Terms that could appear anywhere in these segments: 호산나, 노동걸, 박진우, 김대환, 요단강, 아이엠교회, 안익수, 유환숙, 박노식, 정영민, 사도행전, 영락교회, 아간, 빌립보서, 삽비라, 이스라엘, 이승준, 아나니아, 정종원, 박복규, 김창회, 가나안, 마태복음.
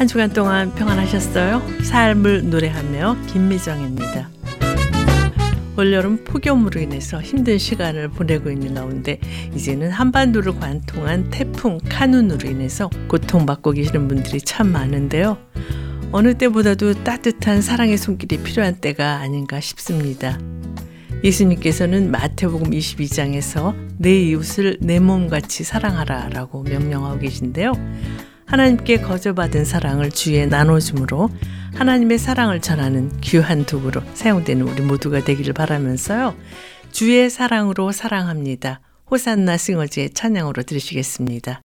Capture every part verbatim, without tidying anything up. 한 주간 동안 평안하셨어요? 삶을 노래하며 김미정입니다. 올여름 폭염으로 인해서 힘든 시간을 보내고 있는 가운데 이제는 한반도를 관통한 태풍 카눈으로 인해서 고통받고 계시는 분들이 참 많은데요. 어느 때보다도 따뜻한 사랑의 손길이 필요한 때가 아닌가 싶습니다. 예수님께서는 마태복음 이십이 장에서 내 이웃을 내 몸같이 사랑하라 라고 명령하고 계신데요. 하나님께 거저받은 사랑을 주위에 나눠줌으로 하나님의 사랑을 전하는 귀한 도구로 사용되는 우리 모두가 되기를 바라면서요. 주의 사랑으로 사랑합니다. 호산나 싱어즈의 찬양으로 들으시겠습니다.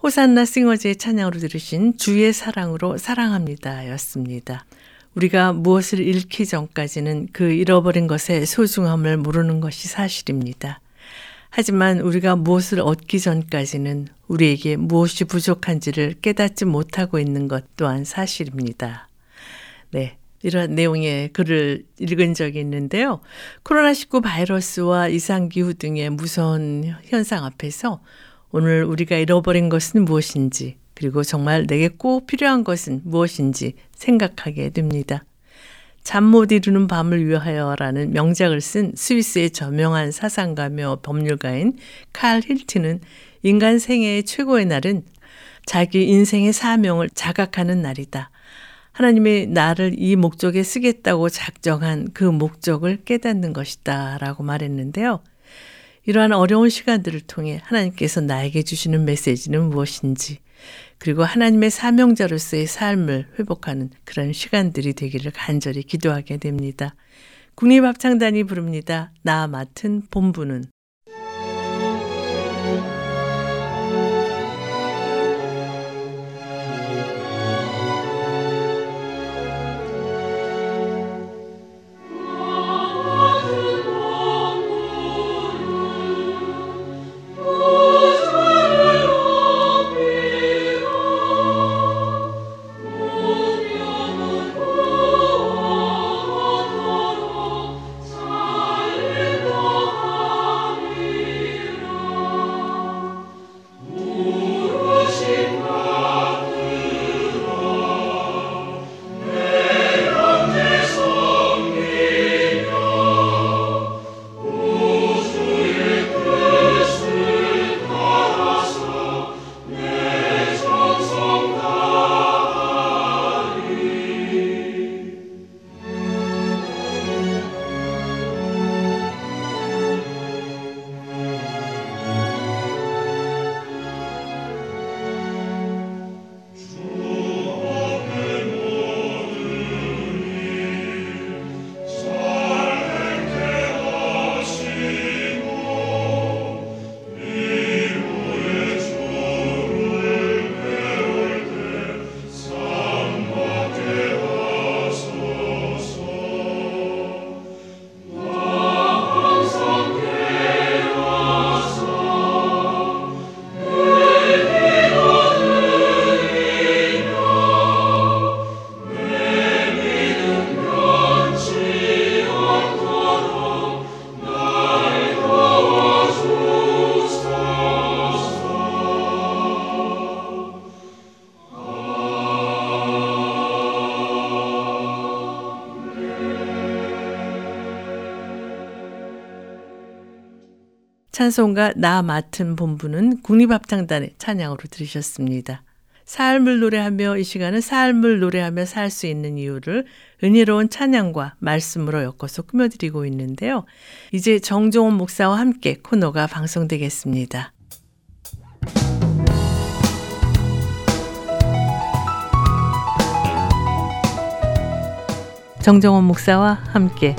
호산나 싱어즈의 찬양으로 들으신 주의 사랑으로 사랑합니다 였습니다. 우리가 무엇을 잃기 전까지는 그 잃어버린 것의 소중함을 모르는 것이 사실입니다. 하지만 우리가 무엇을 얻기 전까지는 우리에게 무엇이 부족한지를 깨닫지 못하고 있는 것 또한 사실입니다. 네, 이런 내용의 글을 읽은 적이 있는데요. 코로나십구 바이러스와 이상기후 등의 무서운 현상 앞에서 오늘 우리가 잃어버린 것은 무엇인지, 그리고 정말 내게 꼭 필요한 것은 무엇인지 생각하게 됩니다. 잠 못 이루는 밤을 위하여라는 명작을 쓴 스위스의 저명한 사상가며 법률가인 칼 힐트는 인간 생애의 최고의 날은 자기 인생의 사명을 자각하는 날이다. 하나님이 나를 이 목적에 쓰겠다고 작정한 그 목적을 깨닫는 것이다 라고 말했는데요. 이러한 어려운 시간들을 통해 하나님께서 나에게 주시는 메시지는 무엇인지, 그리고 하나님의 사명자로서의 삶을 회복하는 그런 시간들이 되기를 간절히 기도하게 됩니다. 국립합창단이 부릅니다. 나 맡은 본부는. 찬송가 나 맡은 본부는 국립합창단의 찬양으로 들으셨습니다. 삶을 노래하며, 이 시간은 삶을 노래하며 살 수 있는 이유를 은혜로운 찬양과 말씀으로 엮어서 꾸며드리고 있는데요. 이제 정종원 목사와 함께 코너가 방송되겠습니다. 정종원 목사와 함께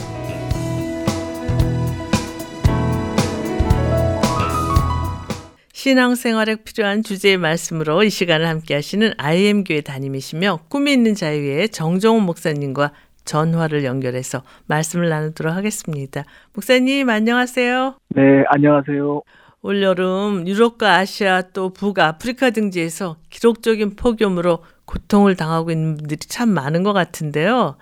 신앙생활에 필요한 주제의 말씀으로 이 시간을 함께하시는 아이엠교회 담임이시며 꿈이 있는 자유회의 정종원 목사님과 전화를 연결해서 말씀을 나누도록 하겠습니다. 목사님, 안녕하세요. 네, 안녕하세요. 올여름 유럽과 아시아 또 북아프리카 등지에서 기록적인 폭염으로 고통을 당하고 있는 분들이 참 많은 것 같은데요.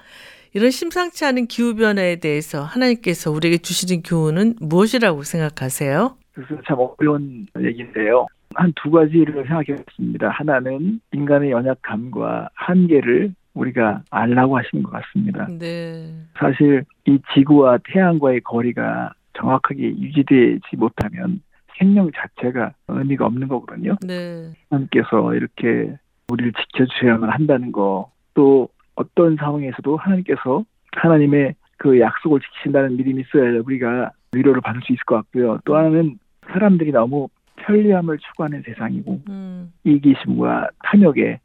이런 심상치 않은 기후변화에 대해서 하나님께서 우리에게 주시는 교훈은 무엇이라고 생각하세요? 그래서 참 어려운 얘기인데요. 한 두 가지를 생각했습니다. 하나는 인간의 연약함과 한계를 우리가 알라고 하시는 것 같습니다. 네. 사실 이 지구와 태양과의 거리가 정확하게 유지되지 못하면 생명 자체가 의미가 없는 거거든요. 네. 하나님께서 이렇게 우리를 지켜주셔야만 한다는 거, 또 어떤 상황에서도 하나님께서 하나님의 그 약속을 지키신다는 믿음이 있어야 우리가 위로를 받을 수 있을 것 같고요. 또 하나는 사람들이 너무 편리함을 추구하는 세상이고 음. 이기심과 탐욕에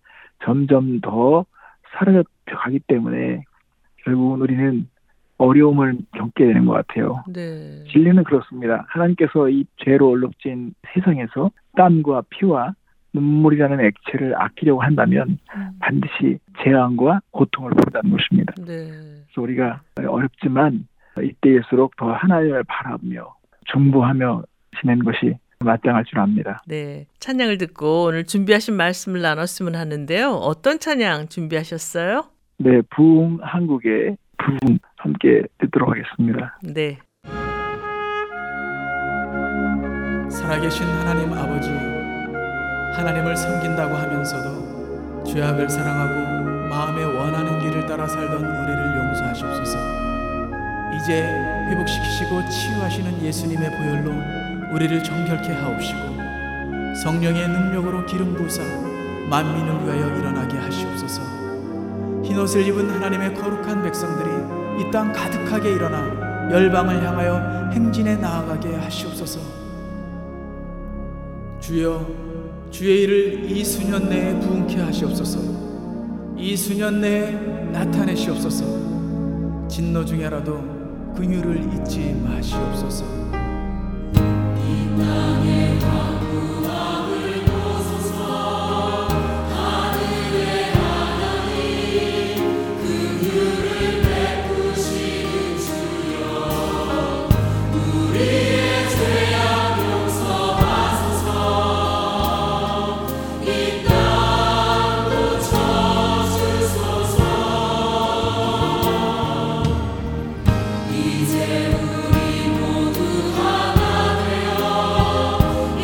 점점 더 사라져가기 때문에 결국은 우리는 어려움을 겪게 되는 것 같아요. 네. 진리는 그렇습니다. 하나님께서 이 죄로 얼룩진 세상에서 땀과 피와 눈물이라는 액체를 아끼려고 한다면 음. 반드시 재앙과 고통을 보다는 것입니다. 네. 그래서 우리가 어렵지만 이때일수록 더 하나님을 바라보며 중보하며 지낸 것이 마땅할 줄 압니다. 네, 찬양을 듣고 오늘 준비하신 말씀을 나눴으면 하는데요. 어떤 찬양 준비하셨어요? 네, 부흥 한국의 부흥 함께 듣도록 하겠습니다. 네. 살아계신 하나님 아버지, 하나님을 섬긴다고 하면서도 죄악을 사랑하고 마음에 원하는 길을 따라 살던 우리를 용서하시옵소서. 이제 회복시키시고 치유하시는 예수님의 보혈로 우리를 정결케 하옵시고 성령의 능력으로 기름 부으사 만민을 위하여 일어나게 하시옵소서. 흰옷을 입은 하나님의 거룩한 백성들이 이 땅 가득하게 일어나 열방을 향하여 행진에 나아가게 하시옵소서. 주여, 주의 일을 이 수년 내에 부응케 하시옵소서. 이 수년 내에 나타내시옵소서. 진노 중에라도 긍휼을 잊지 마시옵소서. 이 땅의 화구함을 보소서. 하늘의 하나님, 긍휼을 베푸시는 주여, 우리의 죄악 용서하소서. 이 땅 고쳐 주소서. 이제 우리 모두 하나 되어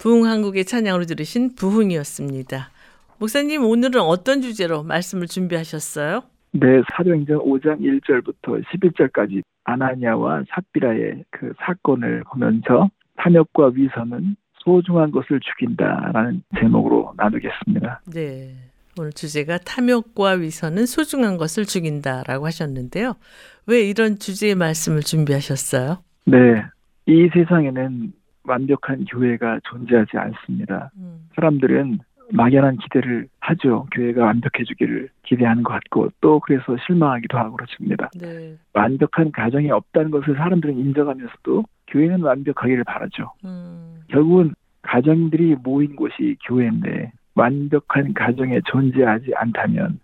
부흥한국의 찬양으로 들으신 부흥이었습니다. 목사님, 오늘은 어떤 주제로 말씀을 준비하셨어요? 네, 사도행전 오 장 일 절부터 십일 절까지 아나니아와 삽비라의 그 사건을 보면서 탐욕과 위선은 소중한 것을 죽인다라는 제목으로 나누겠습니다. 네, 오늘 주제가 탐욕과 위선은 소중한 것을 죽인다라고 하셨는데요. 왜 이런 주제의 말씀을 준비하셨어요? 네, 이 세상에는 완벽한 교회가 존재하지 않습니다. 사람들은 막연한 기대를 하죠. 교회가 완벽해지기를 기대하는 것 같고 또 그래서 실망하기도 하고 그렇습니다. 네. 완벽한 가정이 없다는 것을 사람들은 인정하면서도 교회는 완벽하기를 바라죠. 음. 결국은 가정들이 모인 곳이 교회인데 완벽한 가정에 존재하지 않다면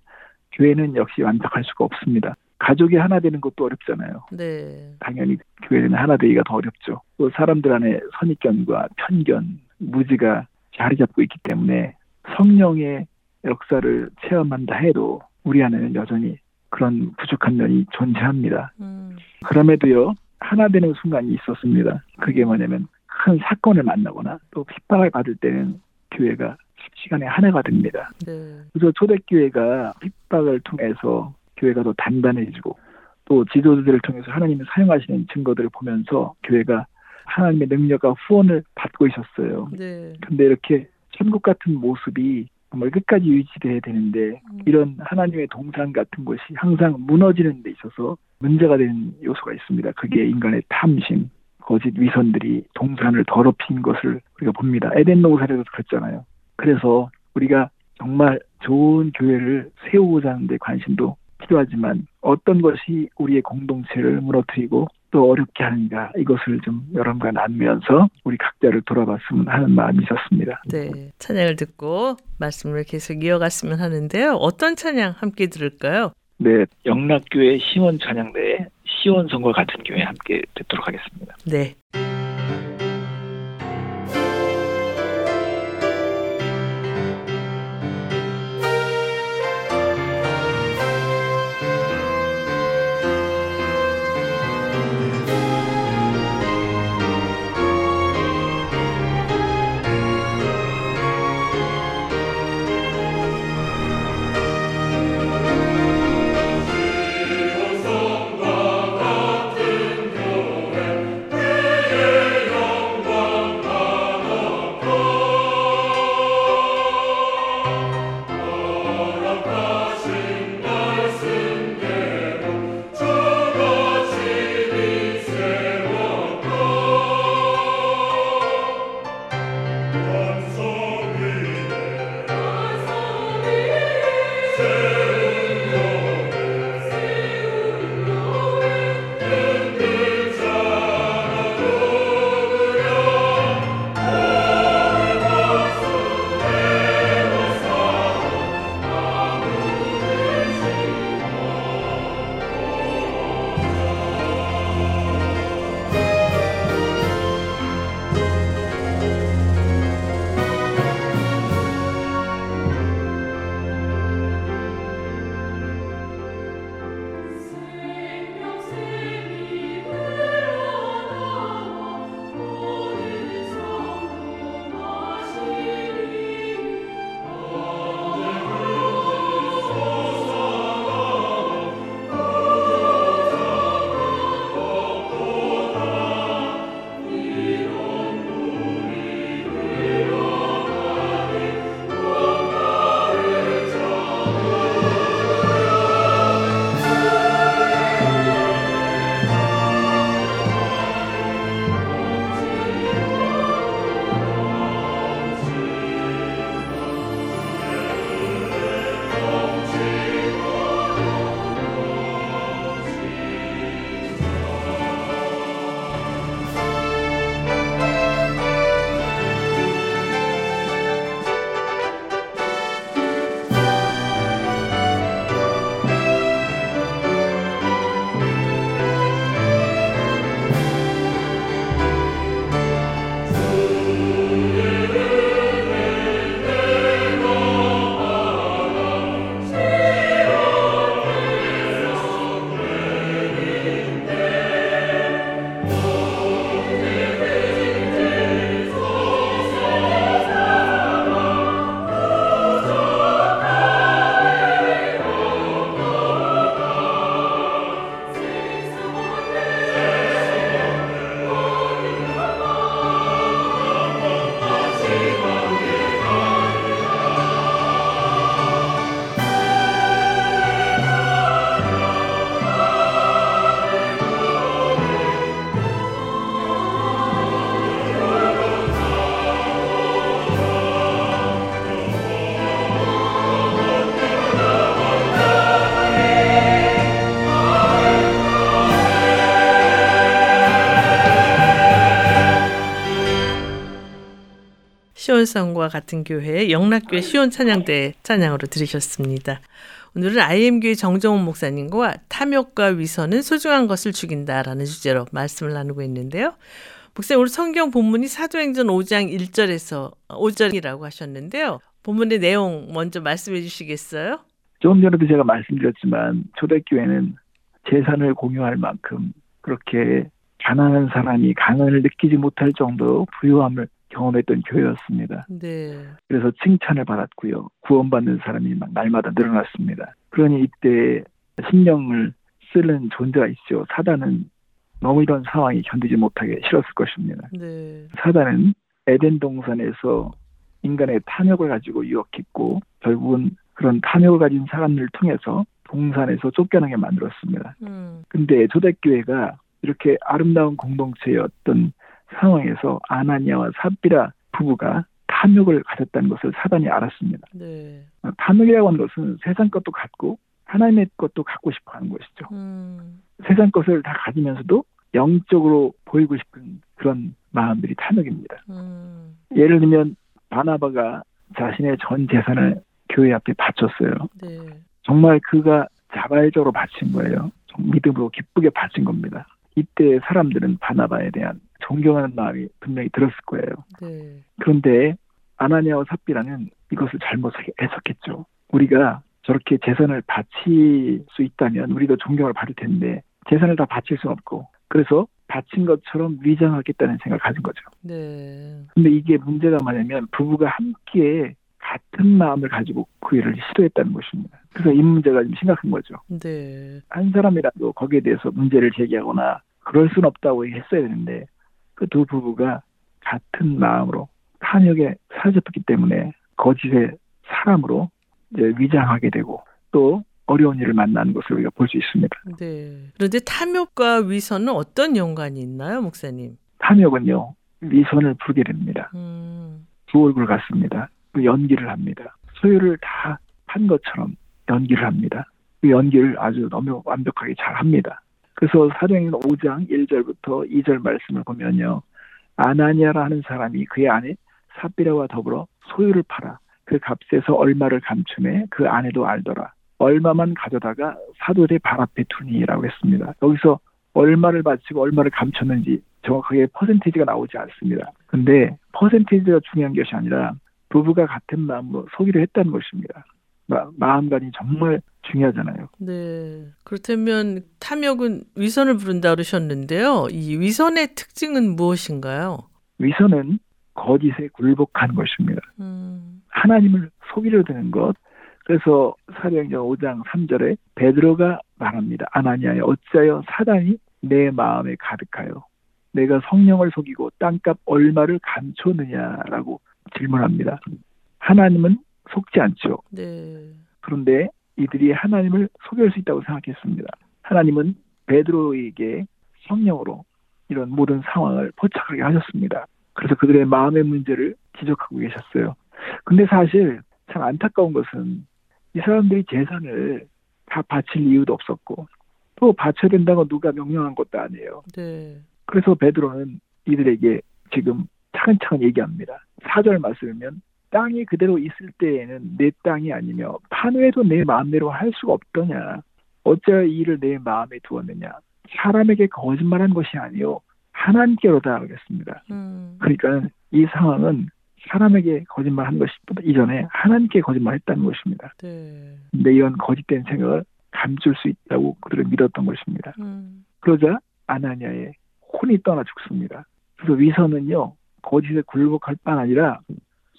교회는 역시 완벽할 수가 없습니다. 가족이 하나 되는 것도 어렵잖아요. 네. 당연히 교회는 하나 되기가 더 어렵죠. 또 사람들 안에 선입견과 편견, 무지가 자리 잡고 있기 때문에 성령의 역사를 체험한다 해도 우리 안에는 여전히 그런 부족한 면이 존재합니다. 음. 그럼에도요, 하나 되는 순간이 있었습니다. 그게 뭐냐면 큰 사건을 만나거나 또 핍박을 받을 때는 교회가 시간에 하나가 됩니다. 네. 그래서 초대교회가 핍박을 통해서 교회가 더 단단해지고 또 지도자들을 통해서 하나님이 사용하시는 증거들을 보면서 교회가 하나님의 능력과 후원을 받고 있었어요. 네. 근데 이렇게 천국 같은 모습이 정말 끝까지 유지돼야 되는데 이런 하나님의 동산 같은 것이 항상 무너지는 데 있어서 문제가 되는 요소가 있습니다. 그게 인간의 탐심, 거짓 위선들이 동산을 더럽힌 것을 우리가 봅니다. 에덴 동산에서도 그랬잖아요. 그래서 우리가 정말 좋은 교회를 세우자는 데 관심도 필요하지만 어떤 것이 우리의 공동체를 무너뜨리고 또 어렵게 하는가, 이것을 좀 여러분과 나누면서 우리 각자를 돌아봤으면 하는 마음이 있었습니다. 네, 찬양을 듣고 말씀을 계속 이어갔으면 하는데요. 어떤 찬양 함께 들을까요? 네, 영락교회 시원 찬양대의 시원성과 같은 교회 함께 듣도록 하겠습니다. 네. 시온성과 같은 교회의 영락교회 시온 찬양대 찬양으로 들으셨습니다. 오늘은 아이엠교회 정종원 목사님과 탐욕과 위선은 소중한 것을 죽인다라는 주제로 말씀을 나누고 있는데요. 목사님, 오늘 성경 본문이 사도행전 오 장 일 절에서 오 절이라고 하셨는데요. 본문의 내용 먼저 말씀해 주시겠어요? 조금 전에도 제가 말씀드렸지만 초대교회는 재산을 공유할 만큼 그렇게 가난한 사람이 가난을 느끼지 못할 정도로 부유함을 경험했던 교회였습니다. 네. 그래서 칭찬을 받았고요. 구원받는 사람이 막 날마다 늘어났습니다. 그러니 이때 신령을 쓰는 존재가 있죠. 사단은 너무 이런 상황이 견디지 못하게 싫었을 것입니다. 네. 사단은 에덴 동산에서 인간의 탐욕을 가지고 유혹했고 결국은 그런 탐욕을 가진 사람들을 통해서 동산에서 쫓겨나게 만들었습니다. 음. 근데 초대교회가 이렇게 아름다운 공동체였던 상황에서 아나니아와 삽비라 부부가 탐욕을 가졌다는 것을 사단이 알았습니다. 네. 탐욕이라고 하는 것은 세상 것도 갖고 하나님의 것도 갖고 싶어하는 것이죠. 음. 세상 것을 다 가지면서도 영적으로 보이고 싶은 그런 마음들이 탐욕입니다. 음. 예를 들면 바나바가 자신의 전 재산을 교회 앞에 바쳤어요. 네. 정말 그가 자발적으로 바친 거예요. 믿음으로 기쁘게 바친 겁니다. 이때 사람들은 바나바에 대한 존경하는 마음이 분명히 들었을 거예요. 네. 그런데 아나니아와 삽비라는 이것을 잘못 해석했죠. 우리가 저렇게 재산을 바칠 수 있다면 우리도 존경을 받을 텐데 재산을 다 바칠 수는 없고 그래서 바친 것처럼 위장하겠다는 생각을 가진 거죠. 네. 근데 이게 문제가 뭐냐면 부부가 함께 같은 마음을 가지고 그 일을 시도했다는 것입니다. 그래서 이 문제가 좀 심각한 거죠. 네. 한 사람이라도 거기에 대해서 문제를 제기하거나 그럴 수는 없다고 했어야 되는데 그 두 부부가 같은 마음으로 탐욕에 사로잡혔기 때문에 거짓의 사람으로 이제 위장하게 되고 또 어려운 일을 만나는 것을 우리가 볼 수 있습니다. 네. 그런데 탐욕과 위선은 어떤 연관이 있나요, 목사님? 탐욕은요, 위선을 부르게 됩니다. 음. 두 얼굴 같습니다. 연기를 합니다. 소유를 다 판 것처럼 연기를 합니다. 그 연기를 아주 너무 완벽하게 잘 합니다. 그래서 사도행전 오 장 일 절부터 이 절 말씀을 보면요. 아나니아라 하는 사람이 그의 아내 삽비라와 더불어 소유를 팔아 그 값에서 얼마를 감춤해 그 아내도 알더라. 얼마만 가져다가 사도의 발 앞에 두니라고 했습니다. 여기서 얼마를 바치고 얼마를 감췄는지 정확하게 퍼센티지가 나오지 않습니다. 근데 퍼센티지가 중요한 것이 아니라 부부가 같은 마음으로 소기를 했다는 것입니다. 마, 마음가짐이 정말 중요하잖아요. 네. 그렇다면 탐욕은 위선을 부른다 그러셨는데요. 이 위선의 특징은 무엇인가요? 위선은 거짓에 굴복한 것입니다. 음. 하나님을 속이려 드는 것. 그래서 사도행전 오 장 삼 절에 베드로가 말합니다. 아나니아여, 어찌하여 사단이 내 마음에 가득하여 내가 성령을 속이고 땅값 얼마를 감췄느냐라고 질문합니다. 하나님은 속지 않죠. 네. 그런데 이들이 하나님을 속일 수 있다고 생각했습니다. 하나님은 베드로에게 성령으로 이런 모든 상황을 포착하게 하셨습니다. 그래서 그들의 마음의 문제를 지적하고 계셨어요. 근데 사실 참 안타까운 것은 이 사람들이 재산을 다 바칠 이유도 없었고 또 바쳐야 된다고 누가 명령한 것도 아니에요. 네. 그래서 베드로는 이들에게 지금 차근차근 얘기합니다. 사 절 말씀이면 땅이 그대로 있을 때에는 내 땅이 아니며 판후에도 내 마음대로 할 수가 없더냐. 어찌하여 이 일을 내 마음에 두었느냐. 사람에게 거짓말한 것이 아니요 하나님께로다 하겠습니다. 음. 그러니까 이 상황은 사람에게 거짓말한 것이 이전에 하나님께 거짓말했다는 것입니다. 네. 근데 이런 거짓된 생각을 감출 수 있다고 그들은 믿었던 것입니다. 음. 그러자 아나니아의 혼이 떠나 죽습니다. 그래서 위선은요. 거짓에 굴복할 뿐 아니라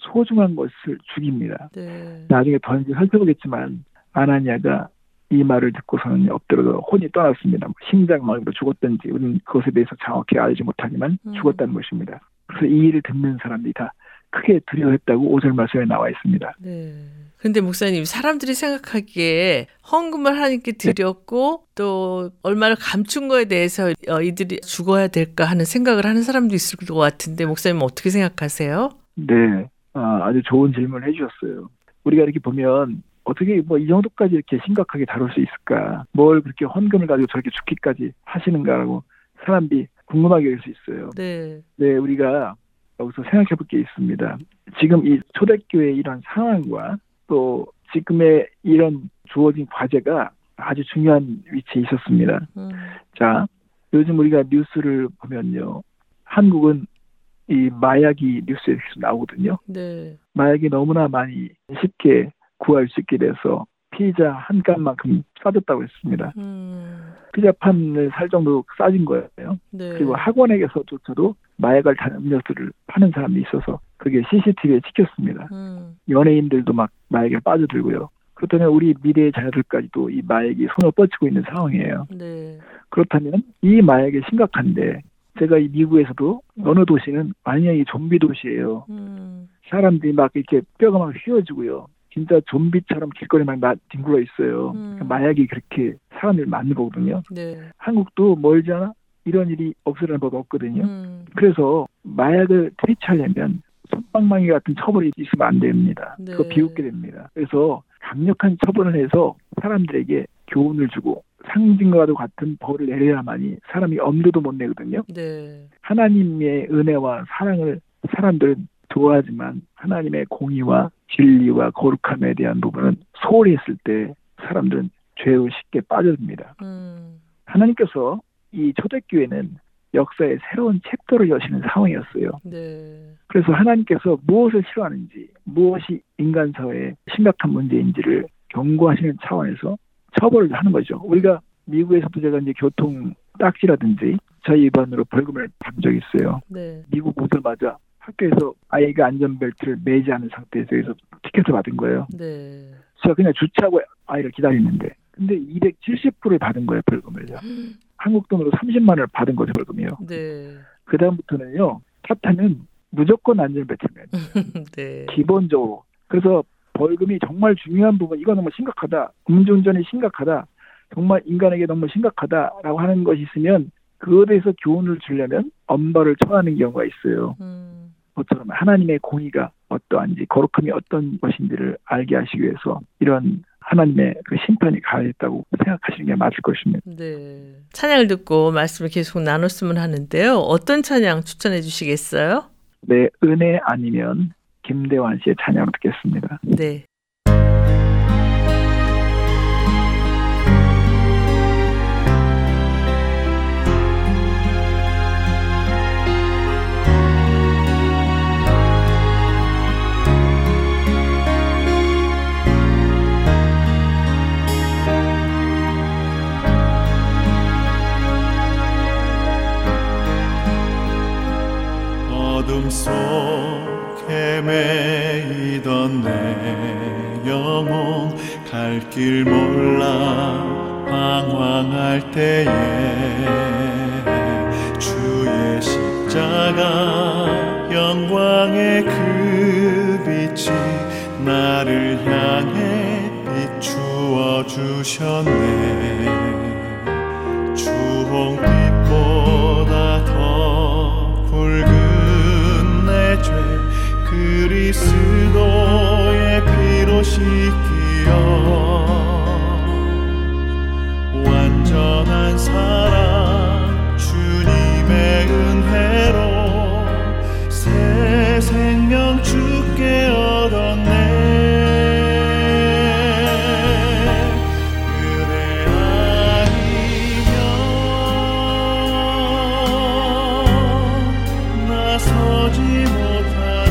소중한 것을 죽입니다. 네. 나중에 더 살펴보겠지만 아나니아가 이 말을 듣고서는 엎드려서 혼이 떠났습니다. 심장마비로 죽었든지 우리는 그것에 대해서 정확히 알지 못하지만 음. 죽었다는 것입니다. 그래서 이 일을 듣는 사람들이 다 크게 두려워했다고 오 절 말씀에 나와 있습니다. 그런데 네. 목사님, 사람들이 생각하기에 헌금을 하니까 드렸고 네. 또 얼마를 감춘 거에 대해서 이들이 죽어야 될까 하는 생각을 하는 사람도 있을 것 같은데 목사님 어떻게 생각하세요? 네. 아, 아주 좋은 질문을 해주셨어요. 우리가 이렇게 보면 어떻게 뭐 이 정도까지 이렇게 심각하게 다룰 수 있을까? 뭘 그렇게 헌금을 가지고 저렇게 죽기까지 하시는가라고 사람들이 궁금하게 될 수 있어요. 네. 네, 우리가 여기서 생각해 볼 게 있습니다. 지금 이 초대교회의 이런 상황과 또 지금의 이런 주어진 과제가 아주 중요한 위치에 있었습니다. 음. 자, 요즘 우리가 뉴스를 보면요. 한국은 이 마약이 뉴스에 계속 나오거든요. 네. 마약이 너무나 많이 쉽게 구할 수 있게 돼서 피자 한 값만큼 싸졌다고 했습니다. 음. 피자판을 살 정도로 싸진 거예요. 네. 그리고 학원에게서조차도 마약을 다른 음료수를 파는 사람이 있어서 그게 씨씨티비에 찍혔습니다. 음. 연예인들도 막 마약에 빠져들고요. 그렇다면 우리 미래의 자녀들까지도 이 마약이 손을 뻗치고 있는 상황이에요. 네. 그렇다면 이 마약이 심각한데 제가 이 미국에서도 어느 도시는 완전히 좀비 도시예요. 음. 사람들이 막 이렇게 뼈가 막 휘어지고요. 진짜 좀비처럼 길거리에 막 뒹굴어 있어요. 음. 마약이 그렇게 사람을 맞는 거거든요. 네. 한국도 멀지 않아 이런 일이 없으려는 법 없거든요. 음. 그래서 마약을 퇴치하려면 손방망이 같은 처벌이 있으면 안 됩니다. 네. 그거 비웃게 됩니다. 그래서 강력한 처벌을 해서 사람들에게 교훈을 주고 상징과도 같은 벌을 내려야만이 사람이 엄두도 못 내거든요. 네. 하나님의 은혜와 사랑을 사람들은 좋아하지만 하나님의 공의와 진리와 거룩함에 대한 부분은 소홀히 했을 때 사람들은 죄로 쉽게 빠져듭니다. 음. 하나님께서 이 초대교회는 역사의 새로운 챕터를 여시는 상황이었어요. 네. 그래서 하나님께서 무엇을 싫어하는지 무엇이 인간 사회의 심각한 문제인지를 경고하시는 차원에서 처벌을 하는 거죠. 우리가 미국에서도 제가 이제 교통 딱지라든지 주차 위반으로 벌금을 받은 적이 있어요. 네. 미국 오자마자 학교에서 아이가 안전벨트를 매지 않은 상태에서 티켓을 받은 거예요. 네. 제가 그냥 주차하고 아이를 기다리는데 근데 이백칠십 불을 받은 거예요. 벌금을요. 한국 돈으로 삼십만 원을 받은 거죠. 벌금이요. 네. 그 다음부터는요. 차 타면 무조건 안전벨트를 매요. 네. 기본적으로. 그래서 벌금이 정말 중요한 부분, 이거 너무 심각하다. 음주운전이 심각하다. 정말 인간에게 너무 심각하다라고 하는 것이 있으면 그거에 대해서 교훈을 주려면 엄벌을 처하는 경우가 있어요. 음. 그것처럼 하나님의 공의가 어떠한지 거룩함이 어떤 것인지를 알게 하시기 위해서 이런 하나님의 그 심판이 가했다고 생각하시는 게 맞을 것입니다. 네. 찬양을 듣고 말씀을 계속 나눴으면 하는데요. 어떤 찬양 추천해 주시겠어요? 네. 은혜 아니면 김대환 씨의 찬양을 듣겠습니다. 네. 어둠 속 헤매이던 내 영혼 갈 길 몰라 방황할 때에 주의 십자가 영광의 그 빛이 나를 향해 비추어 주셨네. 주홍빛보다 더 붉은 그리스도의 피로 씻기어 완전한 사랑 주님의 은혜로 새 생명 주께 얻었네. 서지 못하네.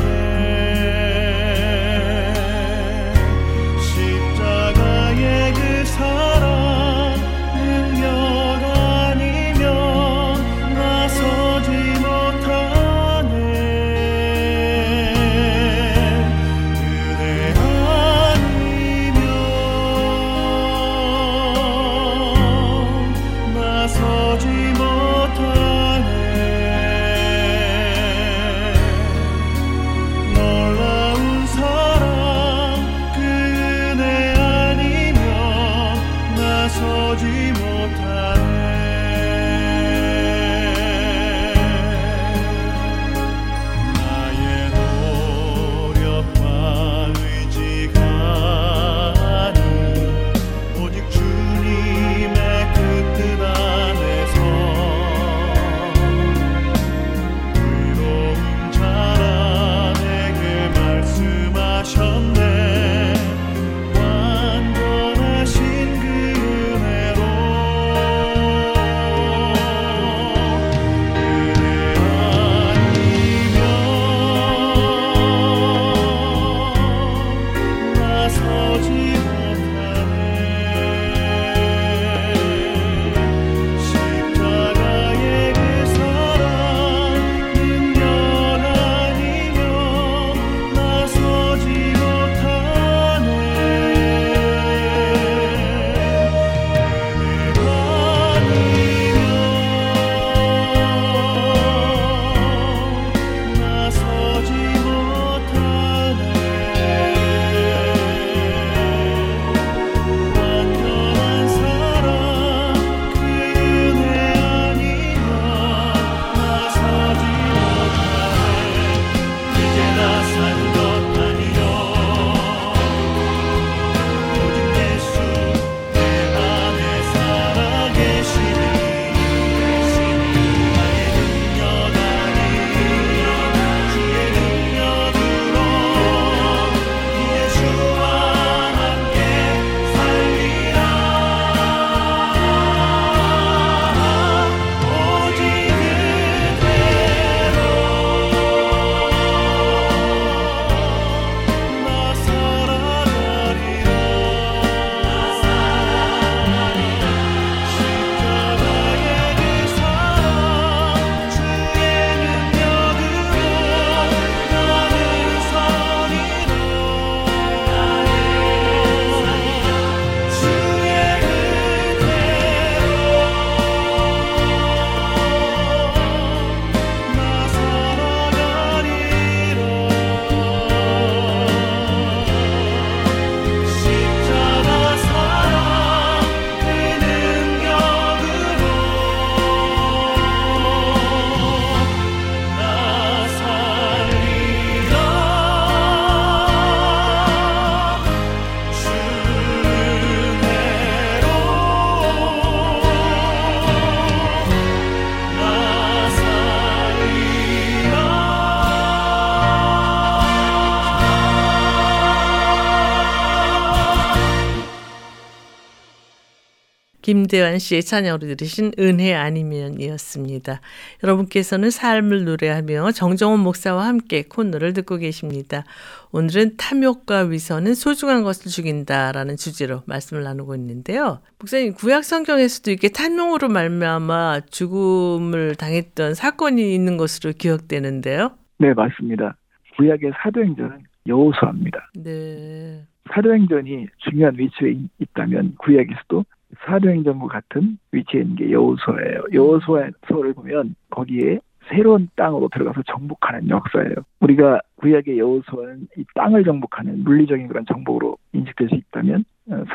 김대환 씨의 찬양으로 들으신 은혜 아니면이었습니다. 여러분께서는 삶을 노래하며 정종원 목사와 함께 코너를 듣고 계십니다. 오늘은 탐욕과 위선은 소중한 것을 죽인다라는 주제로 말씀을 나누고 있는데요. 목사님, 구약 성경에서도 이렇게 탐욕으로 말미암아 죽음을 당했던 사건이 있는 것으로 기억되는데요. 네, 맞습니다. 구약의 사도행전은 여호수아입니다. 네. 사도행전이 중요한 위치에 있다면 구약에서도 사도행전과 같은 위치에 있는 게 여호수아예요. 여호수아서를 보면 거기에 새로운 땅으로 들어가서 정복하는 역사예요. 우리가 구약의 여호수아는 이 땅을 정복하는 물리적인 그런 정복으로 인식될 수 있다면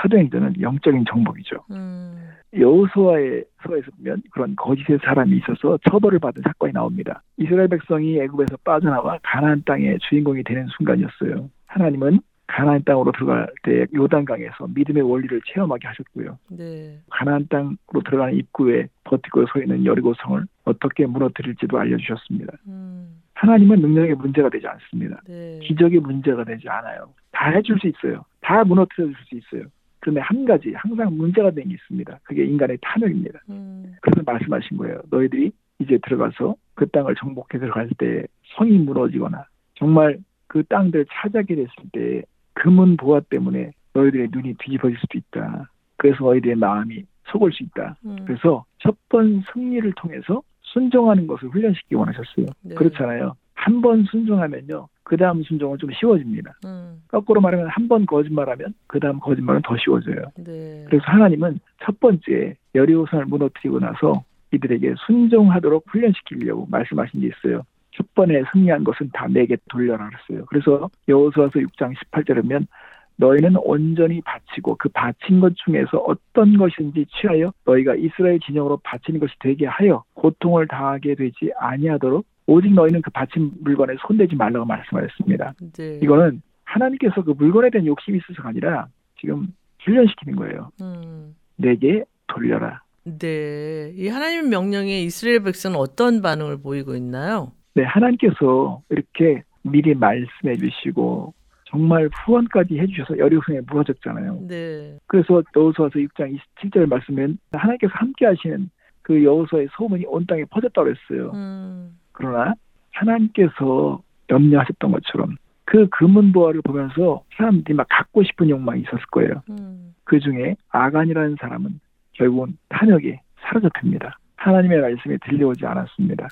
사도행전은 영적인 정복이죠. 음. 여호수아의 서에서 보면 그런 거짓의 사람이 있어서 처벌을 받은 사건이 나옵니다. 이스라엘 백성이 애굽에서 빠져나와 가나안 땅의 주인공이 되는 순간이었어요. 하나님은 가나안 땅으로 들어갈 때 요단강에서 믿음의 원리를 체험하게 하셨고요. 네. 가나안 땅으로 들어가는 입구에 버티고 서 있는 여리고성을 어떻게 무너뜨릴지도 알려주셨습니다. 음. 하나님은 능력의 문제가 되지 않습니다. 네. 기적의 문제가 되지 않아요. 다 해줄 수 있어요. 다 무너뜨려 줄 수 있어요. 그런데 한 가지 항상 문제가 되는 게 있습니다. 그게 인간의 탐욕입니다. 음. 그래서 말씀하신 거예요. 너희들이 이제 들어가서 그 땅을 정복해 들어갈 때 성이 무너지거나 정말 그 땅들을 찾아게 됐을 때 금은 보화 때문에 너희들의 눈이 뒤집어질 수도 있다. 그래서 너희들의 마음이 속을 수 있다. 음. 그래서 첫 번 승리를 통해서 순종하는 것을 훈련시키기 원하셨어요. 네. 그렇잖아요. 한 번 순종하면요, 그 다음 순종은 좀 쉬워집니다. 음. 거꾸로 말하면 한 번 거짓말하면 그 다음 거짓말은 더 쉬워져요. 네. 그래서 하나님은 첫 번째 여리고성을 무너뜨리고 나서 이들에게 순종하도록 훈련시키려고 말씀하신 게 있어요. 첫 번에 승리한 것은 다 내게 돌려라 그랬어요. 그래서 여호수아서 육 장 십팔 절에 보면 너희는 온전히 바치고 그 바친 것 중에서 어떤 것인지 취하여 너희가 이스라엘 진영으로 바친 것이 되게 하여 고통을 당하게 되지 아니하도록 오직 너희는 그 바친 물건에 손대지 말라고 말씀하셨습니다. 네. 이거는 하나님께서 그 물건에 대한 욕심이 있어서가 아니라 지금 훈련시키는 거예요. 음. 내게 돌려라. 네. 이 하나님의 명령에 이스라엘 백성은 어떤 반응을 보이고 있나요? 네, 하나님께서 이렇게 미리 말씀해 주시고 정말 후원까지 해주셔서 여리고성에 무너졌잖아요. 네. 그래서 여호수아서 육 장 이십칠 절 말씀은 하나님께서 함께하시는 그 여호수아의 소문이 온 땅에 퍼졌다고 했어요. 음. 그러나 하나님께서 염려하셨던 것처럼 그 금은보화를 보면서 사람들이 막 갖고 싶은 욕망이 있었을 거예요. 음. 그 중에 아간이라는 사람은 결국은 탐욕에 사로잡힙니다. 하나님의 말씀이 들려오지 않았습니다.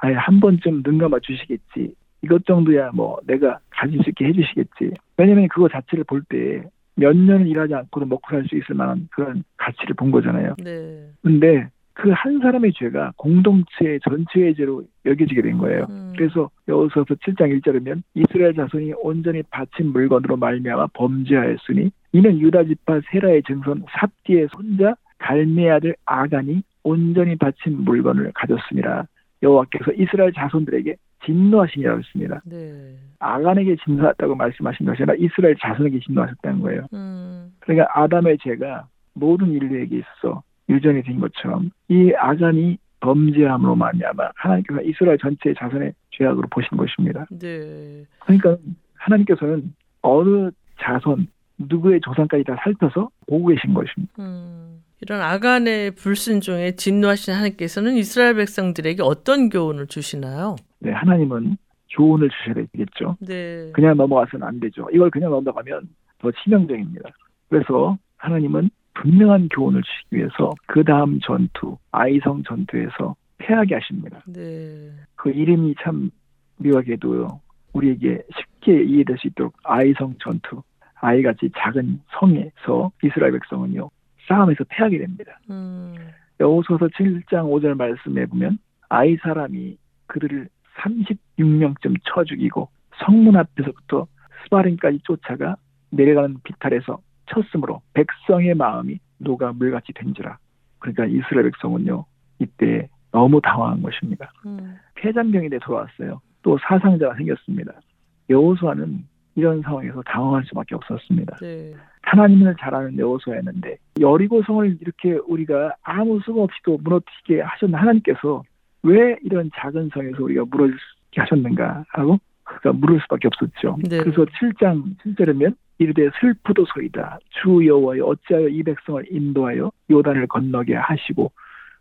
아예 한 번쯤 눈 감아 주시겠지. 이것 정도야 뭐 내가 가질 수 있게 해주시겠지. 왜냐하면 그거 자체를 볼 때 몇 년을 일하지 않고도 먹고 살 수 있을 만한 그런 가치를 본 거잖아요. 네. 근데 그 한 사람의 죄가 공동체 전체의 죄로 여겨지게 된 거예요. 음. 그래서 여호수아서 칠 장 일 절이면 이스라엘 자손이 온전히 바친 물건으로 말미암아 범죄하였으니 이는 유다 지파 세라의 증손 삽디의 손자 갈미의 아들 아간이 온전히 바친 물건을 가졌습니다. 여호와께서 이스라엘 자손들에게 진노하시니라고 했습니다. 네. 아간에게 진노했다고 말씀하신 것이 아니라 이스라엘 자손에게 진노하셨다는 거예요. 음. 그러니까 아담의 죄가 모든 인류에게 있어 유전이 된 것처럼 이 아간이 범죄함으로 말미암아 하나님께서 이스라엘 전체의 자손의 죄악으로 보신 것입니다. 네. 그러니까 하나님께서는 어느 자손 누구의 조상까지 다 살펴서 보고 계신 것입니다. 음. 이런 아간의 불순종에 진노하신 하나님께서는 이스라엘 백성들에게 어떤 교훈을 주시나요? 네, 하나님은 교훈을 주셔야 되겠죠. 네. 그냥 넘어가서는 안 되죠. 이걸 그냥 넘어가면 더 치명적입니다. 그래서 하나님은 분명한 교훈을 주시기 위해서 그 다음 전투, 아이성 전투에서 패하게 하십니다. 네. 그 이름이 참 묘하게도 우리에게 쉽게 이해될 수 있도록 아이성 전투, 아이같이 작은 성에서 이스라엘 백성은요, 싸움에서 패하게 됩니다. 음. 여호수아서 칠 장 오 절 말씀해 보면 아이 사람이 그들을 삼십육 명쯤 쳐 죽이고 성문 앞에서부터 스바림까지 쫓아가 내려가는 비탈에서 쳤으므로 백성의 마음이 녹아 물같이 된지라. 그러니까 이스라엘 백성은요, 이때 너무 당황한 것입니다. 음. 패잔병이 돼 돌아왔어요. 또 사상자가 생겼습니다. 여호수아는 이런 상황에서 당황할 수밖에 없었습니다. 네. 하나님을 잘 아는 여호수아였는데 여리고성을 이렇게 우리가 아무 수가 없이도 무너뜨리게 하셨는 하나님께서 왜 이런 작은 성에서 우리가 무너지게 하셨는가 하고 베드로가 물을 수밖에 없었죠. 네. 그래서 칠 장 칠 절에는 이르되 슬프도소이다. 주 여호와여 어찌하여 이 백성을 인도하여 요단을 건너게 하시고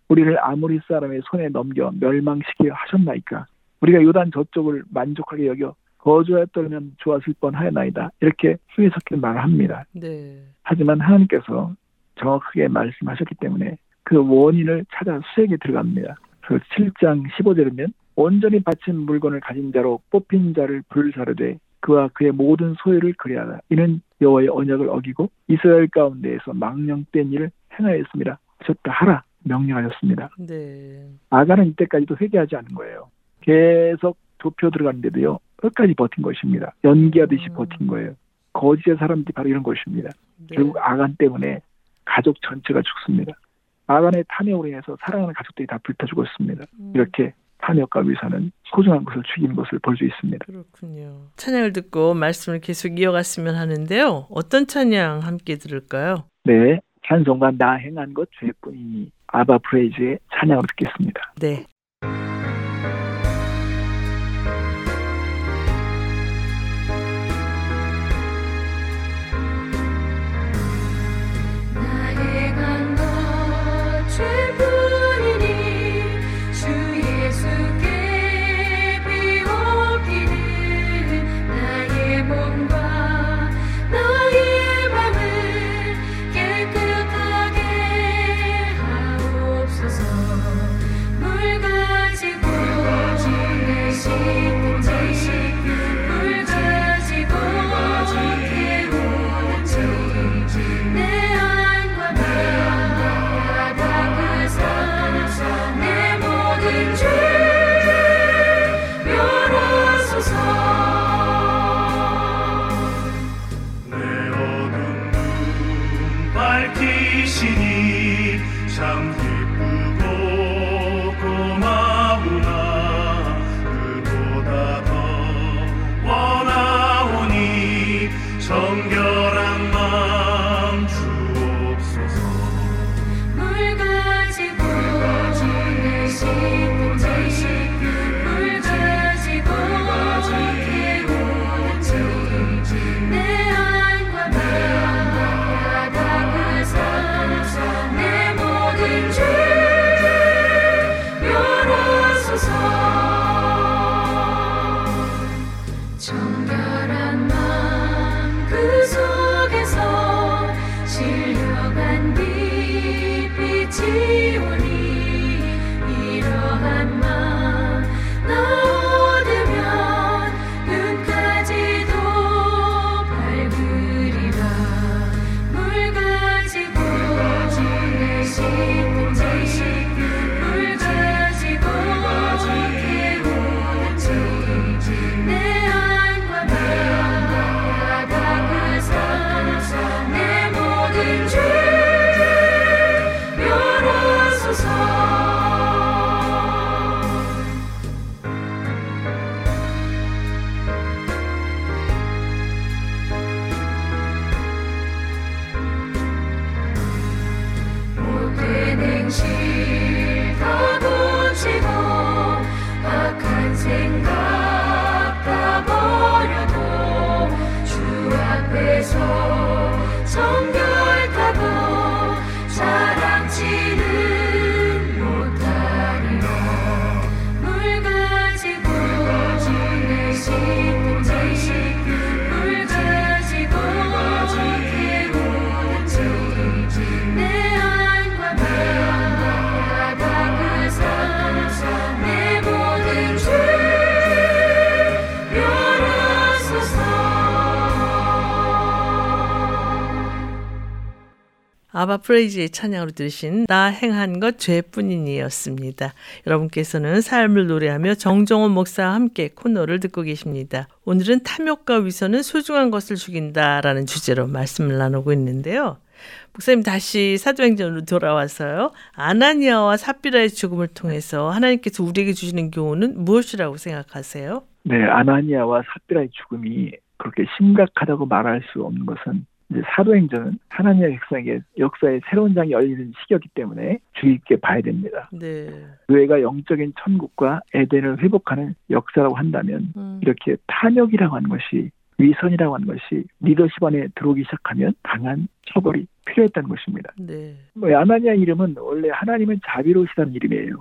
우리를 아모리 사람의 손에 넘겨 멸망시키려 하셨나이까. 우리가 요단 저쪽을 만족하게 여겨 거주하였더라면 좋았을 뻔하였나이다. 이렇게 후회 섞인 말을 합니다. 네. 하지만 하나님께서 정확하게 말씀하셨기 때문에 그 원인을 찾아 수색에 들어갑니다. 그래서 칠 장 십오 절이면 온전히 바친 물건을 가진 자로 뽑힌 자를 불사르되 그와 그의 모든 소유를 그리하라. 이는 여호와의 언약을 어기고 이스라엘 가운데에서 망령된 일을 행하였습니다. 하셨다 하라 명령하셨습니다. 네. 아간은 이때까지도 회개하지 않은 거예요. 계속 좁혀 들어가는데도요. 끝까지 버틴 것입니다. 연기하듯이 음. 버틴 거예요. 거지의 사람들이 바로 이런 것입니다. 네. 결국 아간 때문에 가족 전체가 죽습니다. 아간의 탐욕으로 인해서 사랑하는 가족들이 다 불타 죽었습니다. 음. 이렇게 탐욕과 위선은 소중한 것을 죽이는 것을 볼 수 있습니다. 그렇군요. 찬양을 듣고 말씀을 계속 이어갔으면 하는데요. 어떤 찬양 함께 들을까요? 네. 찬송가 나 행한 것 죄뿐이니 아바 프레이즈의 찬양을 듣겠습니다. 네. 아바 프레이즈의 찬양으로 들으신 나 행한 것 죄뿐이니였습니다. 여러분께서는 삶을 노래하며 정종원 목사와 함께 코너를 듣고 계십니다. 오늘은 탐욕과 위선은 소중한 것을 죽인다라는 주제로 말씀을 나누고 있는데요. 목사님 다시 사도행전으로 돌아와서요. 아나니아와 삽비라의 죽음을 통해서 하나님께서 우리에게 주시는 교훈은 무엇이라고 생각하세요? 네, 아나니아와 삽비라의 죽음이 그렇게 심각하다고 말할 수 없는 것은 이제 사도행전은 하나님의 백성의 역사의 새로운 장이 열리는 시기였기 때문에 주의 깊게 봐야 됩니다. 네. 교회가 영적인 천국과 에덴을 회복하는 역사라고 한다면 음. 이렇게 탄역이라고 하는 것이, 위선이라고 하는 것이 리더십 안에 들어오기 시작하면 강한 처벌이 필요했다는 것입니다. 네. 뭐 아나니아 이름은 원래 하나님은 자비로우시다는 이름이에요.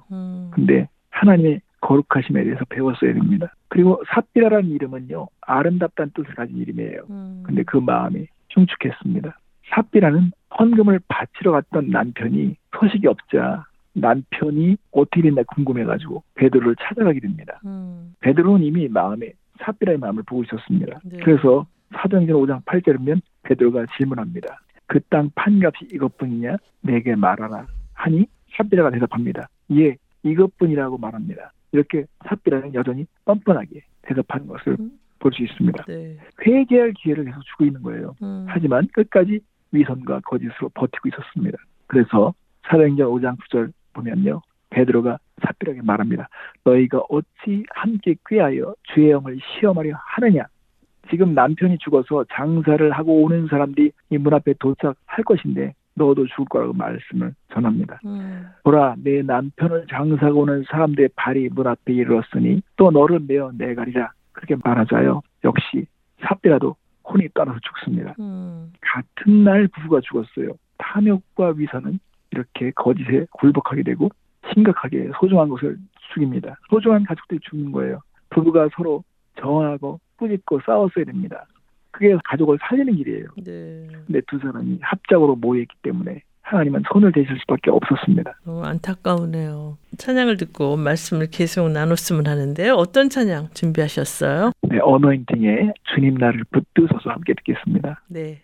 그런데 음. 하나님의 거룩하심에 대해서 배웠어야 됩니다. 그리고 삽비라라는 이름은요, 아름답다는 뜻을 가진 이름이에요. 그런데 음. 그 마음이 흉측했습니다. 삽비라는 헌금을 바치러 갔던 남편이 소식이 없자 남편이 어떻게 됐나 궁금해가지고 베드로를 찾아가게 됩니다. 음. 베드로는 이미 마음에 삽비라의 마음을 보고 있었습니다. 네. 그래서 사도행전 오 장 팔 절을 보면 베드로가 질문합니다. 그 땅 판값이 이것뿐이냐? 내게 말하라 하니 삽비라가 대답합니다. 예, 이것뿐이라고 말합니다. 이렇게 삽비라는 여전히 뻔뻔하게 대답하는 것을 음. 볼 수 있습니다. 네. 회개할 기회를 계속 주고 있는 거예요. 음. 하지만 끝까지 위선과 거짓으로 버티고 있었습니다. 그래서 사도행전 오 장 구 절 보면요, 베드로가 삽비라에게 말합니다. 너희가 어찌 함께 꾀하여 주의 영을 시험하려 하느냐? 지금 남편이 죽어서 장사를 하고 오는 사람들이 이 문 앞에 도착할 것인데 너도 죽을 거라고 말씀을 전합니다. 음. 보라, 내 남편을 장사하고 오는 사람들의 발이 문 앞에 이르렀으니 또 너를 메어 내가리라. 그렇게 말하자요, 역시 삽비라도 혼이 따라서 죽습니다. 음. 같은 날 부부가 죽었어요. 탐욕과 위선은 이렇게 거짓에 굴복하게 되고 심각하게 소중한 것을 죽입니다. 소중한 가족들이 죽는 거예요. 부부가 서로 저항하고 꾸짖고 싸웠어야 됩니다. 그게 가족을 살리는 길이에요. 네. 근데 두 사람이 합작으로 모여있기 때문에 하나님은 손을 대실 수밖에 없었습니다. 너무 안타까우네요. 찬양을 듣고 말씀을 계속 나눴으면 하는데요. 어떤 찬양 준비하셨어요? 네, 어노인팅의 주님 나를 붙드소서 함께 듣겠습니다. 네.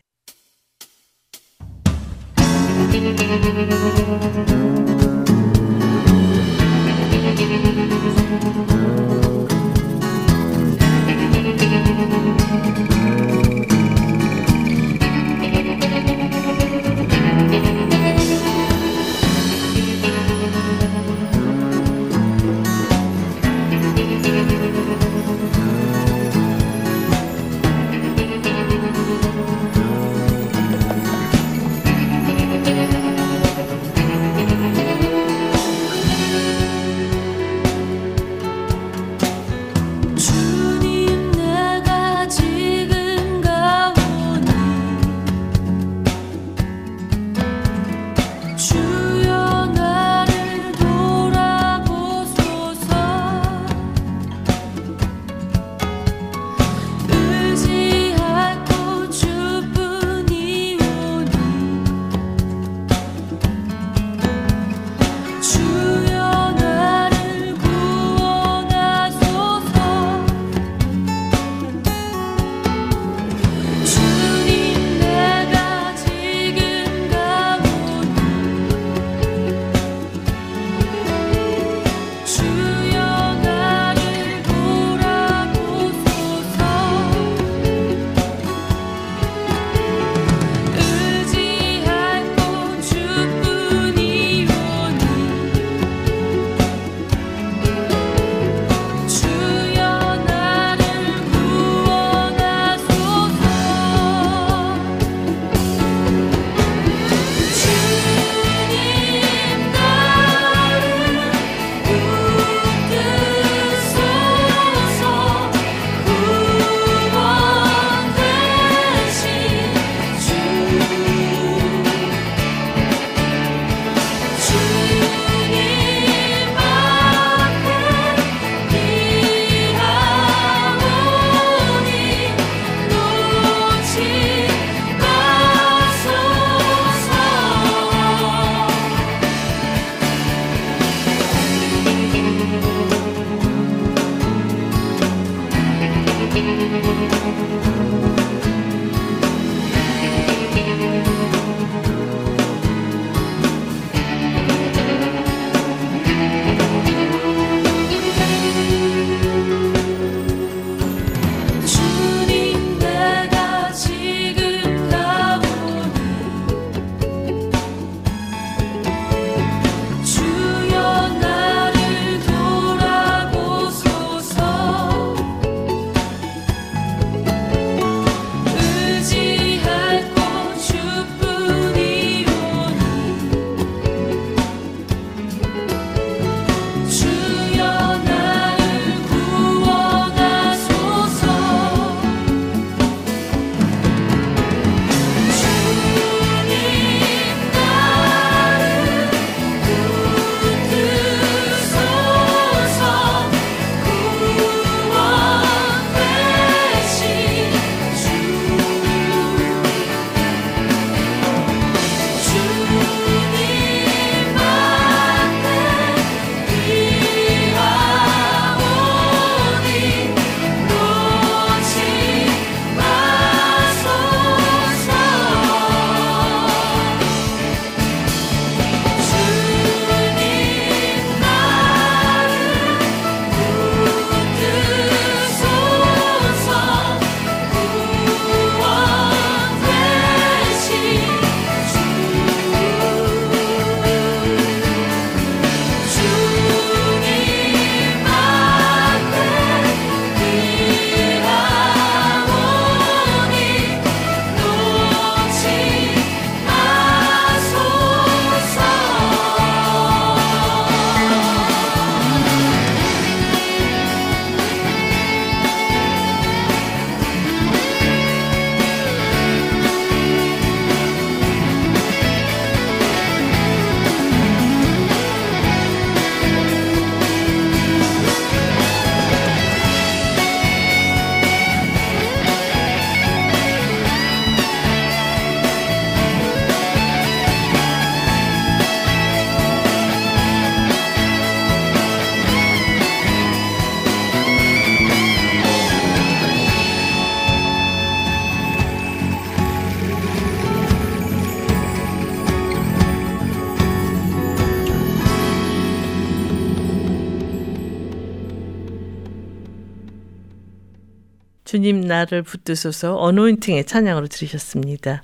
주님 나를 붙드소서 어노인팅의 찬양으로 들으셨습니다.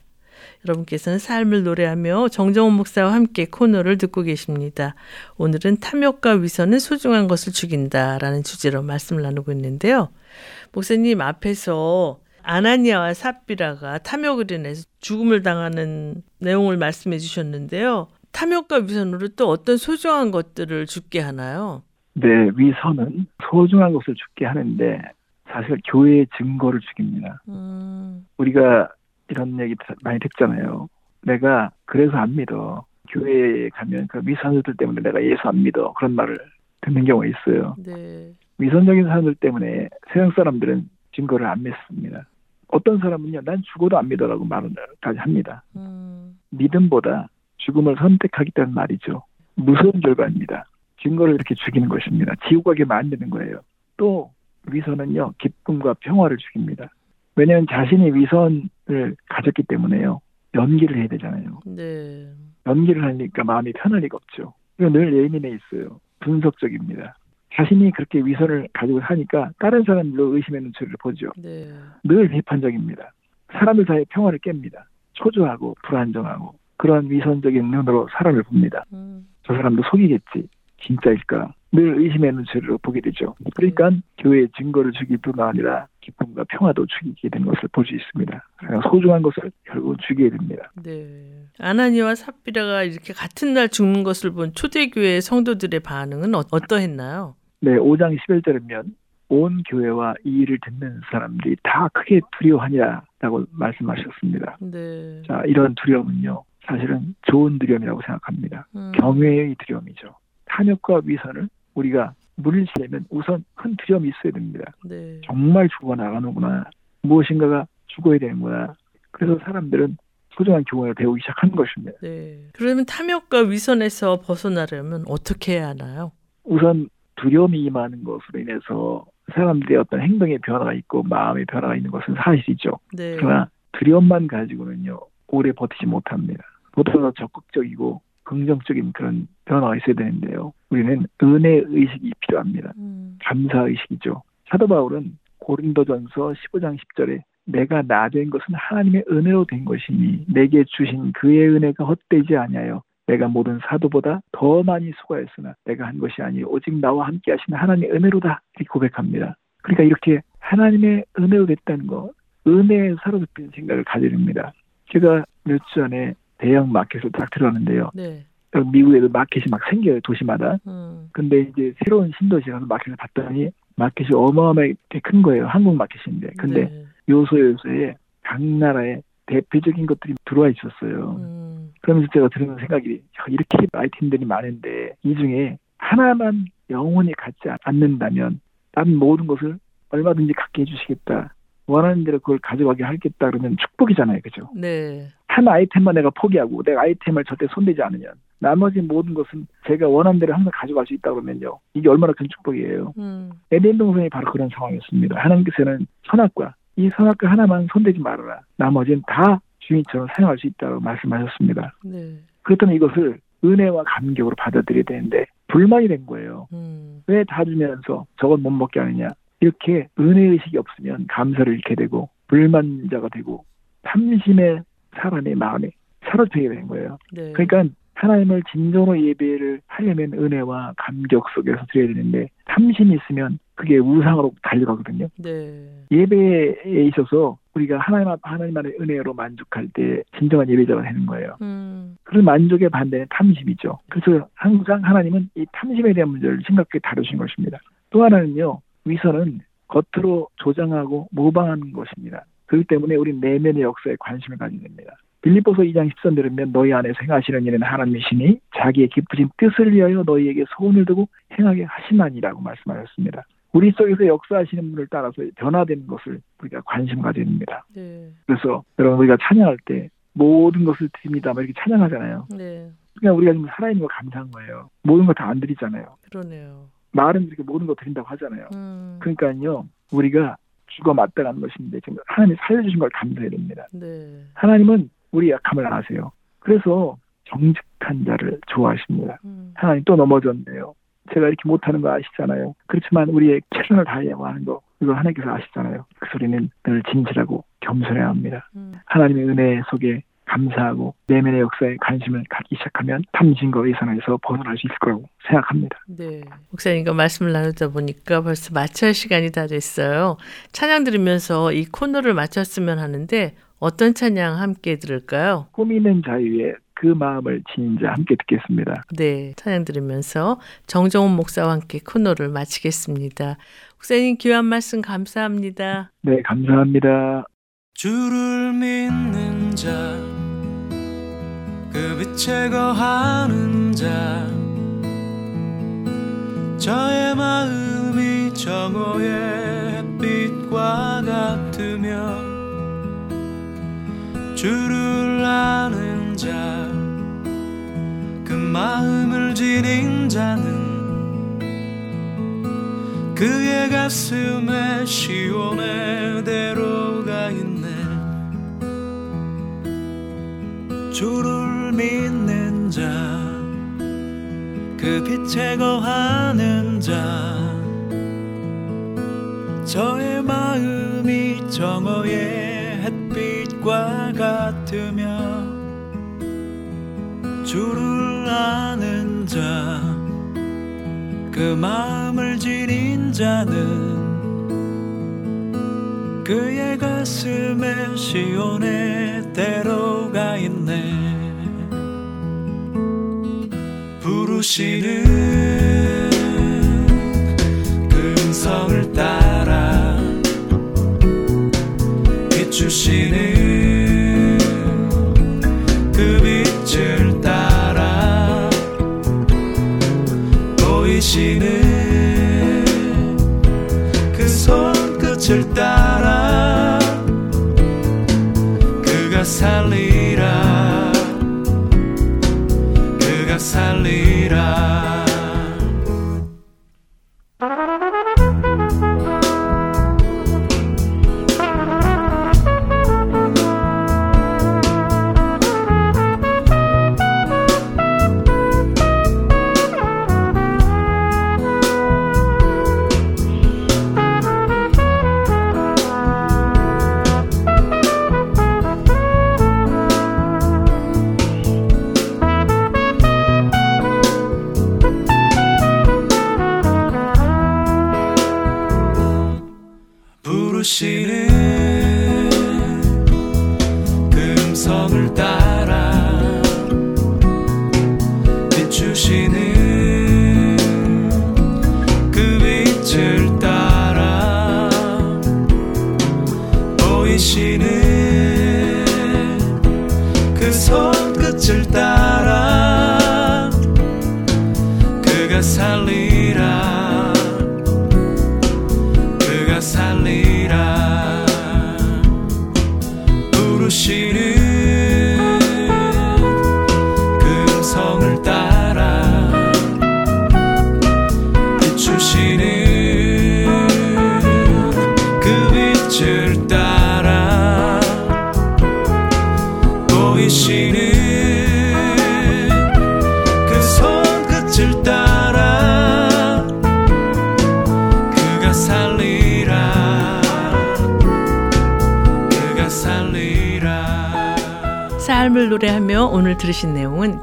여러분께서는 삶을 노래하며 정종원 목사와 함께 코너를 듣고 계십니다. 오늘은 탐욕과 위선은 소중한 것을 죽인다라는 주제로 말씀을 나누고 있는데요. 목사님 앞에서 아나니아와 삽비라가 탐욕을 인해서 죽음을 당하는 내용을 말씀해 주셨는데요. 탐욕과 위선으로 또 어떤 소중한 것들을 죽게 하나요? 네, 위선은 소중한 것을 죽게 하는데 사실 교회의 증거를 죽입니다. 음. 우리가 이런 얘기 많이 듣잖아요. 내가 그래서 안 믿어. 교회에 가면 그 위선자들 때문에 내가 예수 안 믿어. 그런 말을 듣는 경우가 있어요. 네. 위선적인 사람들 때문에 세상 사람들은 증거를 안 믿습니다. 어떤 사람은요, 난 죽어도 안 믿어라고 말을까지 합니다. 음. 믿음보다 죽음을 선택하겠다는 말이죠. 무서운 결과입니다. 증거를 이렇게 죽이는 것입니다. 지옥 가게 만드는 거예요. 또 위선은요, 기쁨과 평화를 죽입니다. 왜냐하면 자신이 위선을 가졌기 때문에요. 연기를 해야 되잖아요. 네. 연기를 하니까 마음이 편할 리가 없죠. 이거 늘 예민해 있어요. 분석적입니다. 자신이 그렇게 위선을 가지고 사니까 다른 사람들로 의심의 눈초리를 보죠. 네. 늘 비판적입니다. 사람들 사이의 평화를 깹니다. 초조하고 불안정하고 그런 위선적인 눈으로 사람을 봅니다. 음. 저 사람도 속이겠지. 진짜일까? 늘 의심의 눈초리로 보게 되죠. 그러니까 네. 교회의 증거를 죽일 뿐만 아니라 기쁨과 평화도 죽이게 된 것을 볼 수 있습니다. 소중한 것을 결국 죽이게 됩니다. 네. 아나니아와 삽비라가 이렇게 같은 날 죽는 것을 본 초대교회 성도들의 반응은 어, 어떠했나요? 네, 오 장 십일 절이면 온 교회와 이 일을 듣는 사람들이 다 크게 두려워하니라라고 말씀하셨습니다. 네. 자, 이런 두려움은요, 사실은 좋은 두려움이라고 생각합니다. 음. 경외의 두려움이죠. 탐욕과 위선을 우리가 물리치려면 우선 큰 두려움이 있어야 됩니다. 네. 정말 죽어나가는구나. 무엇인가가 죽어야 되는구나. 그래서 사람들은 소중한 교훈을 배우기 시작한 것입니다. 네. 그러면 탐욕과 위선에서 벗어나려면 어떻게 해야 하나요? 우선 두려움이 임하는 것으로 인해서 사람들의 어떤 행동의 변화가 있고 마음의 변화가 있는 것은 사실이죠. 네. 그러나 두려움만 가지고는요, 오래 버티지 못합니다. 보다 더 적극적이고 긍정적인 그런 변화가 있어야 되는데요. 우리는 은혜의식이 필요합니다. 음. 감사의식이죠. 사도 바울은 고린도전서 십오 장 십 절에 내가 나 된 것은 하나님의 은혜로 된 것이니 내게 주신 그의 은혜가 헛되지 아니하여 내가 모든 사도보다 더 많이 수고했으나 내가 한 것이 아니 오직 나와 함께 하신 하나님의 은혜로다. 이렇게 고백합니다. 그러니까 이렇게 하나님의 은혜로 됐다는 것, 은혜에 사로잡힌 생각을 가지릅니다. 제가 몇 주 전에 대형 마켓을 딱 들어가는데요. 네. 미국에도 마켓이 막 생겨요, 도시마다. 음. 근데 이제 새로운 신도시에 가서 마켓을 봤더니 마켓이 어마어마하게 큰 거예요. 한국 마켓인데. 근데 네. 요소 요소에 각 나라의 대표적인 것들이 들어와 있었어요. 음. 그러면서 제가 드는 생각이 이렇게 아이템들이 많은데 이 중에 하나만 영원히 갖지 않는다면 난 모든 것을 얼마든지 갖게 해주시겠다. 원하는 대로 그걸 가져가게 하겠다 그러면 축복이잖아요. 그죠? 네. 한 아이템만 내가 포기하고 내가 아이템을 절대 손대지 않으면 나머지 모든 것은 제가 원하는 대로 항상 가져갈 수 있다 그러면요. 이게 얼마나 큰 축복이에요. 음. 에덴 동산이 바로 그런 상황이었습니다. 하나님께서는 선악과 이 선악과 하나만 손대지 말아라. 나머지는 다 주인처럼 사용할 수 있다고 말씀하셨습니다. 네. 그렇다면 이것을 은혜와 감격으로 받아들여야 되는데 불만이 된 거예요. 음. 왜 다 주면서 저건 못 먹게 하느냐. 이렇게 은혜의식이 없으면 감사를 잃게 되고 불만자가 되고 탐심의 사람의 마음에 사로잡히게 되는 거예요. 네. 그러니까 하나님을 진정으로 예배를 하려면 은혜와 감격 속에서 드려야 되는데 탐심이 있으면 그게 우상으로 달려가거든요. 네. 예배에 있어서 우리가 하나님, 하나님만의 은혜로 만족할 때 진정한 예배자가 되는 거예요. 음. 그런 만족의 반대는 탐심이죠. 그래서 항상 하나님은 이 탐심에 대한 문제를 심각하게 다루신 것입니다. 또 하나는요. 위선은 겉으로 조장하고 모방하는 것입니다. 그렇기 때문에 우리 내면의 역사에 관심을 가지게 됩니다. 빌립보서 이 장 십 절 들으면 너희 안에서 행하시는 이는 하나님이시니 자기의 기쁘신 뜻을 위하여 너희에게 소원을 두고 행하게 하시나니라고 말씀하셨습니다. 우리 속에서 역사하시는 분을 따라서 변화되는 것을 우리가 관심을 가지게 됩니다. 네. 그래서 여러분 우리가 찬양할 때 모든 것을 드립니다. 막 이렇게 찬양하잖아요. 네. 그냥 우리가 지금 살아있는 거 감사한 거예요. 모든 거 다 안 드리잖아요. 그러네요. 말은 이렇게 모든 거 드린다고 하잖아요. 음. 그러니까요. 우리가 죽어 마땅한 것인데 지금 하나님이 살려주신 걸 감사해야 됩니다. 네. 하나님은 우리 약함을 아세요. 그래서 정직한 자를 좋아하십니다. 음. 하나님 또 넘어졌네요. 제가 이렇게 못하는 거 아시잖아요. 그렇지만 우리의 최선을 다해야 하는 거 이걸 하나님께서 아시잖아요. 그 소리는 늘 진실하고 겸손해야 합니다. 음. 하나님의 은혜 속에 감사하고 내면의 역사에 관심을 갖기 시작하면 탐진과 의선에서 벗어날 수 있을 거라고 생각합니다. 네, 목사님과 말씀을 나누다 보니까 벌써 마쳐야 시간이 다 됐어요. 찬양 들으면서 이 코너를 마쳤으면 하는데 어떤 찬양 함께 들을까요? 꾸미는 자유의 그 마음을 지닌 자 함께 듣겠습니다. 네, 찬양 들으면서 정종원 목사와 함께 코너를 마치겠습니다. 목사님 귀한 말씀 감사합니다. 네, 감사합니다. 주를 믿는 자 그 빛에 거하는 자 저의 마음이 정오의 햇빛과 같으며 주를 아는 자 그 마음을 지닌 자는 그의 가슴에 시온의 대로가 있네. 주를 믿는 자, 그 빛에 거하는 자, 저의 마음이 정오의 햇빛과 같으며 주를 아는 자, 그 마음을 지닌 자는 그의 가슴에 시온의 대로가 있네. 부르시는 그 음성을 따라 비추시는 그 빛을 따라 보이시는 그 손끝을 따라 그가 살리라 살리라. 들으신 내용은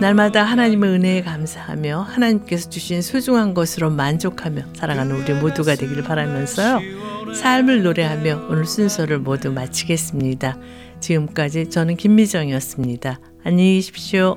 날마다 하나님의 은혜에 감사하며 하나님께서 주신 소중한 것으로 만족하며 살아가는 우리 모두가 되기를 바라면서요. 삶을 노래하며 오늘 순서를 모두 마치겠습니다. 지금까지 저는 김미정이었습니다. 안녕히 계십시오.